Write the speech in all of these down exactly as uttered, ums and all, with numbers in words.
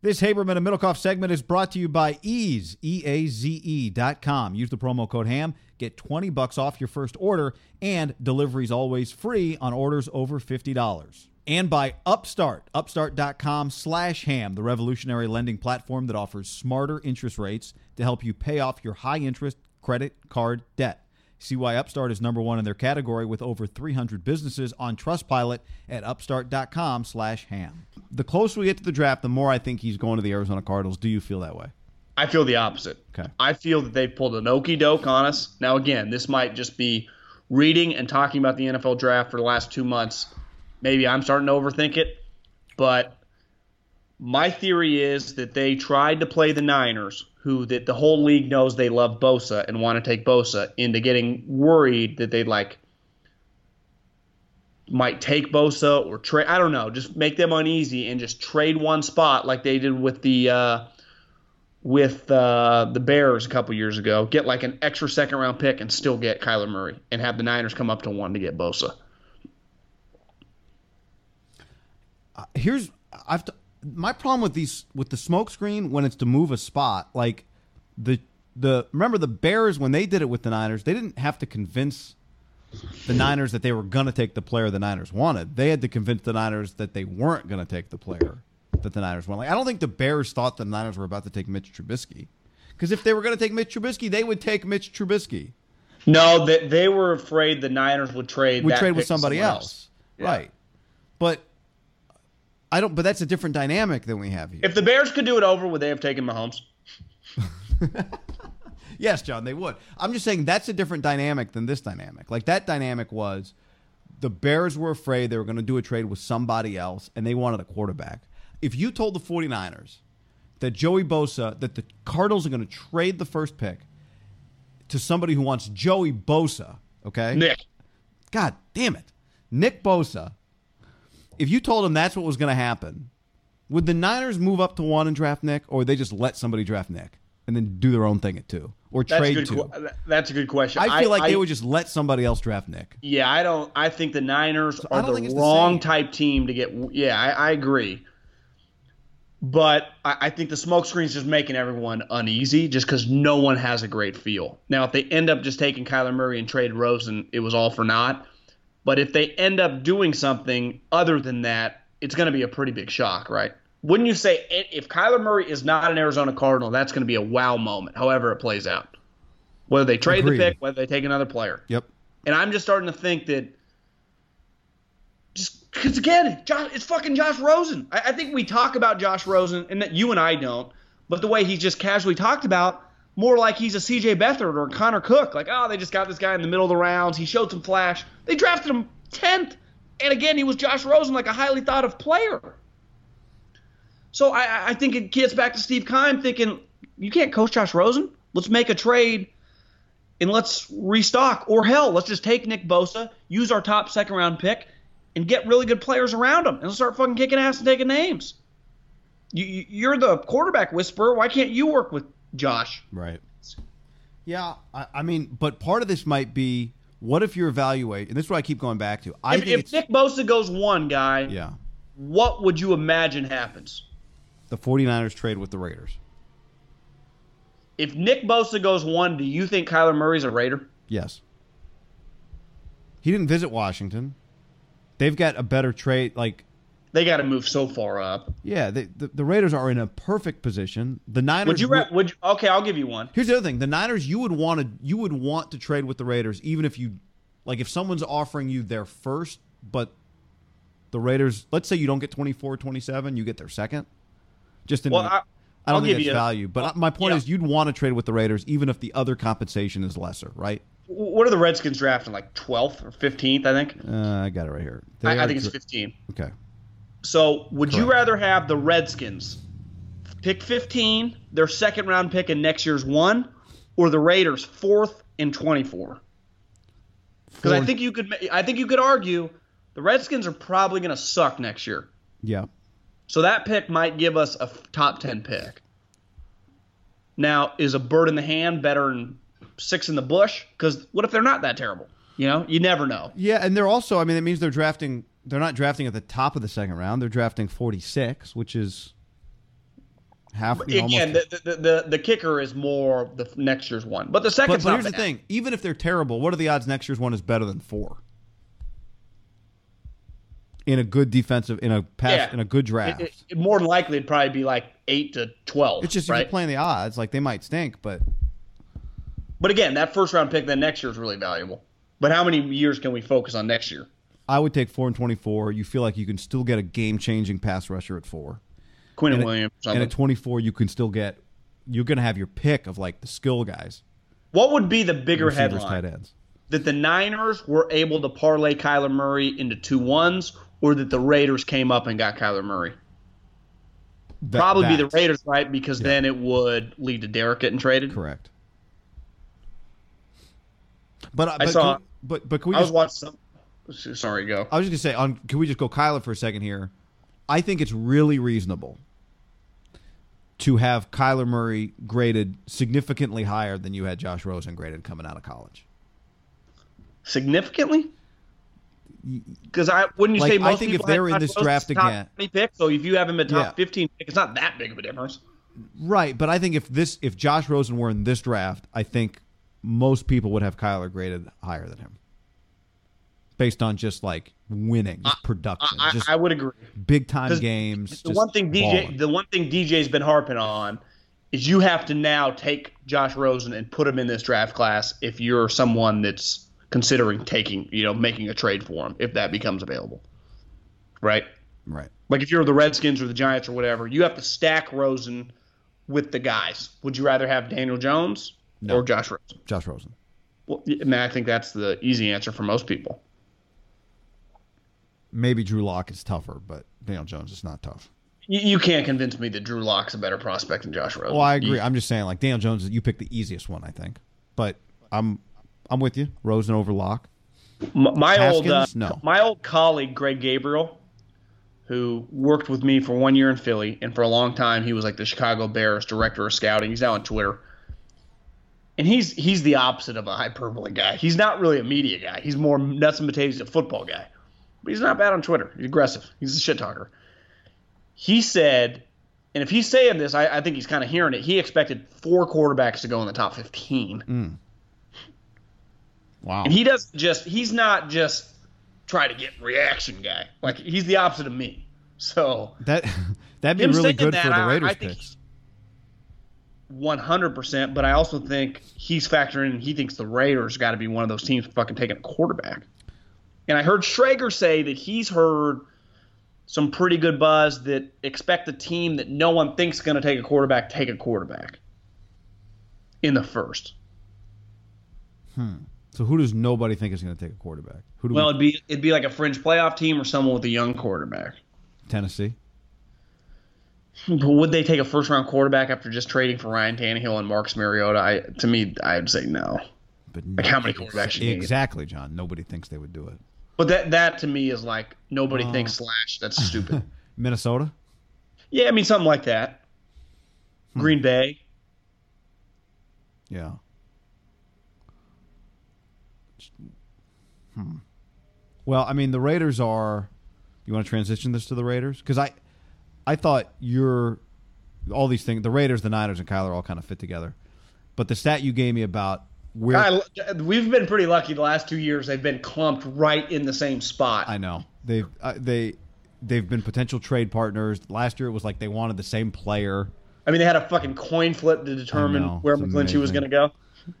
This Haberman and Middlecoff segment is brought to you by Eaze, E A Z E dot com. Use the promo code HAM. Get twenty bucks off your first order, and delivery's always free on orders over fifty dollars. And by Upstart, upstart.com slash HAM, the revolutionary lending platform that offers smarter interest rates to help you pay off your high-interest credit card debt. See why Upstart is number one in their category with over three hundred businesses on Trustpilot at upstart.com slash HAM. The closer we get to the draft, the more I think he's going to the Arizona Cardinals. Do you feel that way? I feel the opposite. Okay. I feel that they've pulled an okey doke on us. Now, again, this might just be reading and talking about the N F L draft for the last two months. Maybe I'm starting to overthink it. But my theory is that they tried to play the Niners, who that the whole league knows they love Bosa and want to take Bosa, into getting worried that they like might take Bosa or trade. I don't know. Just make them uneasy and just trade one spot like they did with the uh, with uh, the Bears a couple years ago. Get like an extra second round pick and still get Kyler Murray and have the Niners come up to one to get Bosa. Uh, here's I've t- my problem with these with the smoke screen when it's to move a spot, like the the remember the Bears when they did it with the Niners, they didn't have to convince the Niners that they were going to take the player the Niners wanted. They had to convince the Niners that they weren't going to take the player that the Niners wanted. Like, I don't think the Bears thought the Niners were about to take Mitch Trubisky. Because if they were going to take Mitch Trubisky, they would take Mitch Trubisky. No, they, they were afraid the Niners would trade would that trade with somebody else. else. Yeah. Right. But I don't. But that's a different dynamic than we have here. If the Bears could do it over, would they have taken Mahomes? Yes, John, they would. I'm just saying that's a different dynamic than this dynamic. Like, that dynamic was the Bears were afraid they were going to do a trade with somebody else, and they wanted a quarterback. If you told the 49ers that Joey Bosa, that the Cardinals are going to trade the first pick to somebody who wants Joey Bosa, okay? Nick. God damn it. Nick Bosa. If you told them that's what was going to happen, would the Niners move up to one and draft Nick, or would they just let somebody draft Nick and then do their own thing at two? Or that's trade two. Qu- that's a good question. I feel like I, they would just let somebody else draft Nick. Yeah, I don't. I think the Niners so are the wrong the type team to get. Yeah, I, I agree. But I, I think the smoke screen is just making everyone uneasy, just because no one has a great feel. Now, if they end up just taking Kyler Murray and trade Rosen, it was all for naught. But if they end up doing something other than that, it's going to be a pretty big shock, right? Wouldn't you say if Kyler Murray is not an Arizona Cardinal, that's going to be a wow moment, however it plays out? Whether they trade Agreed. the pick, whether they take another player. Yep. And I'm just starting to think that just – because, again, Josh, it's fucking Josh Rosen. I, I think we talk about Josh Rosen, and that you and I don't, but the way he's just casually talked about, more like he's a C J Beathard or Connor Cook. Like, oh, they just got this guy in the middle of the rounds. He showed some flash. They drafted him tenth, and again, he was Josh Rosen, like a highly thought-of player. So I, I think it gets back to Steve Keim thinking, you can't coach Josh Rosen. Let's make a trade and let's restock. Or hell, let's just take Nick Bosa, use our top second-round pick, and get really good players around him, and he'll start fucking kicking ass and taking names. You, you, you're the quarterback whisperer. Why can't you work with Josh? Right. Yeah, I, I mean, but part of this might be, what if you're evaluating, and this is what I keep going back to. I if think if Nick Bosa goes one, guy, yeah. what would you imagine happens? The 49ers trade with the Raiders. If Nick Bosa goes one, do you think Kyler Murray's a Raider? Yes. He didn't visit Washington. They've got a better trade. Like, they got to move so far up. Yeah, they, the, the Raiders are in a perfect position. The Niners would you? Would, would you, okay, I'll give you one. Here's the other thing: the Niners, you would want to, you would want to trade with the Raiders, even if you, like, if someone's offering you their first, but the Raiders, let's say you don't get twenty-four, twenty-seven, you get their second. Just in, well, I, I don't I'll think it's value, but well, my point yeah. is, you'd want to trade with the Raiders, even if the other compensation is lesser, right? What are the Redskins drafting, like twelfth or fifteenth, I think? Uh, I got it right here. I, I think dr- it's fifteen. Okay. So would Correct. you rather have the Redskins pick fifteen, their second-round pick in next year's one, or the Raiders fourth and twenty-four? Because I think you could I think you could argue the Redskins are probably going to suck next year. Yeah. So that pick might give us a top ten pick. Now, is a bird in the hand better than six in the bush? Because what if they're not that terrible? You know, you never know. Yeah, and they're also, I mean, it means they're drafting, they're not drafting at the top of the second round. They're drafting forty-six, which is half. You know, Again, almost... the, the, the, the kicker is more the next year's one. But the second's but, but not here's bad. The thing. Even if they're terrible, what are the odds next year's one is better than four? In a good defensive, in a pass, yeah. in a good draft. It, it, it, more than likely, it'd probably be like eight to twelve. It's just right? If you're playing the odds, like, they might stink, but... But again, that first-round pick then next year is really valuable. But how many years can we focus on next year? I would take four and twenty-four. You feel like you can still get a game-changing pass rusher at four. Quinn and Williams. At, and at twenty-four, you can still get – you're going to have your pick of, like, the skill guys. What would be the bigger headline? Tight ends. That the Niners were able to parlay Kyler Murray into two ones, or that the Raiders came up and got Kyler Murray? That, Probably be the Raiders, right? Because yeah. then it would lead to Derek getting traded. Correct. But, uh, but I saw. Can, but but can we? I just, was watching. Some, sorry, go. I was just gonna say. On, can we just go Kyler for a second here? I think it's really reasonable to have Kyler Murray graded significantly higher than you had Josh Rosen graded coming out of college. Significantly? Because I wouldn't you like, say most I think people if they're in this Rosen's draft again, pick, so if you have him at top yeah. fifteen pick, it's not that big of a difference. Right, but I think if this if Josh Rosen were in this draft, I think most people would have Kyler graded higher than him based on just, like, winning, just I, production. I, I, just I would agree. Big-time games. The one thing D J, the one thing D J's been harping on is you have to now take Josh Rosen and put him in this draft class if you're someone that's considering taking, you know, making a trade for him if that becomes available. Right? Right. Like, if you're the Redskins or the Giants or whatever, you have to stack Rosen with the guys. Would you rather have Daniel Jones? No. Or Josh Rosen. Josh Rosen. Well, I mean, I think that's the easy answer for most people. Maybe Drew Lock is tougher, but Daniel Jones is not tough. You, you can't convince me that Drew Lock's a better prospect than Josh Rosen. Well, I agree. You, I'm just saying, like, Daniel Jones, you picked the easiest one, I think. But I'm I'm with you. Rosen over Lock. My, my Haskins, old uh, no. my old colleague Greg Gabriel, who worked with me for one year in Philly, and for a long time he was like the Chicago Bears director of scouting. He's now on Twitter. And he's he's the opposite of a hyperbole guy. He's not really a media guy. He's more nuts and potatoes, a football guy. But he's not bad on Twitter. He's aggressive. He's a shit talker. He said, and if he's saying this, I, I think he's kind of hearing it, he expected four quarterbacks to go in the top fifteen. Mm. Wow. And he doesn't just – he's not just try to get reaction guy. Like, he's the opposite of me. So that, that'd be really good that, for the Raiders I, I picks. one hundred percent, but I also think he's factoring in, he thinks the Raiders got to be one of those teams fucking taking a quarterback. And I heard Schrager say that he's heard some pretty good buzz that expect a team that no one thinks is going to take a quarterback, take a quarterback in the first. Hmm. So who does nobody think is going to take a quarterback? Who do well, we... it'd be it'd be like a fringe playoff team or someone with a young quarterback. Tennessee. But would they take a first-round quarterback after just trading for Ryan Tannehill and Marcus Mariota? I, to me, I'd say no. But like, how many quarterbacks? Exactly, John. Nobody thinks they would do it. But that that to me is like nobody uh, thinks slash. That's stupid. Minnesota? Yeah, I mean something like that. Hmm. Green Bay. Yeah. Hmm. Well, I mean the Raiders are. You want to transition this to the Raiders? Because I, I thought your all these things. The Raiders, the Niners, and Kyler all kind of fit together. But the stat you gave me about. We're, I, we've been pretty lucky the last two years. They've been clumped right in the same spot. I know they've uh, they they've been potential trade partners. Last year it was like they wanted the same player. I mean, they had a fucking coin flip to determine know, where McGlinchey amazing. was going to go.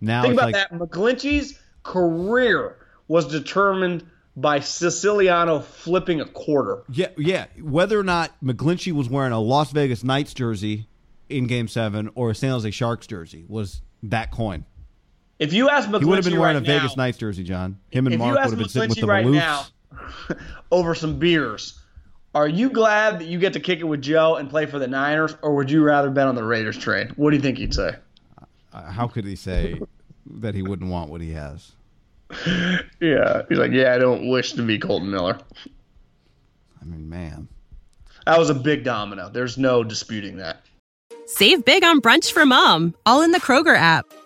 Now think about like, that. McGlinchey's career was determined by Siciliano flipping a quarter. Yeah, yeah. Whether or not McGlinchey was wearing a Las Vegas Knights jersey in Game Seven or a San Jose Sharks jersey was that coin. If you ask McGlinchey, he would have been wearing right a now, Vegas Knights jersey, John. Him and Mark would have been sitting with the right Maloofs. Now over some beers. Are you glad that you get to kick it with Joe and play for the Niners, or would you rather bet on the Raiders trade? What do you think he'd say? Uh, how could he say that he wouldn't want what he has? Yeah, he's like, yeah, I don't wish to be Colton Miller. I mean, man, that was a big domino. There's no disputing that. Save big on brunch for Mom, all in the Kroger app.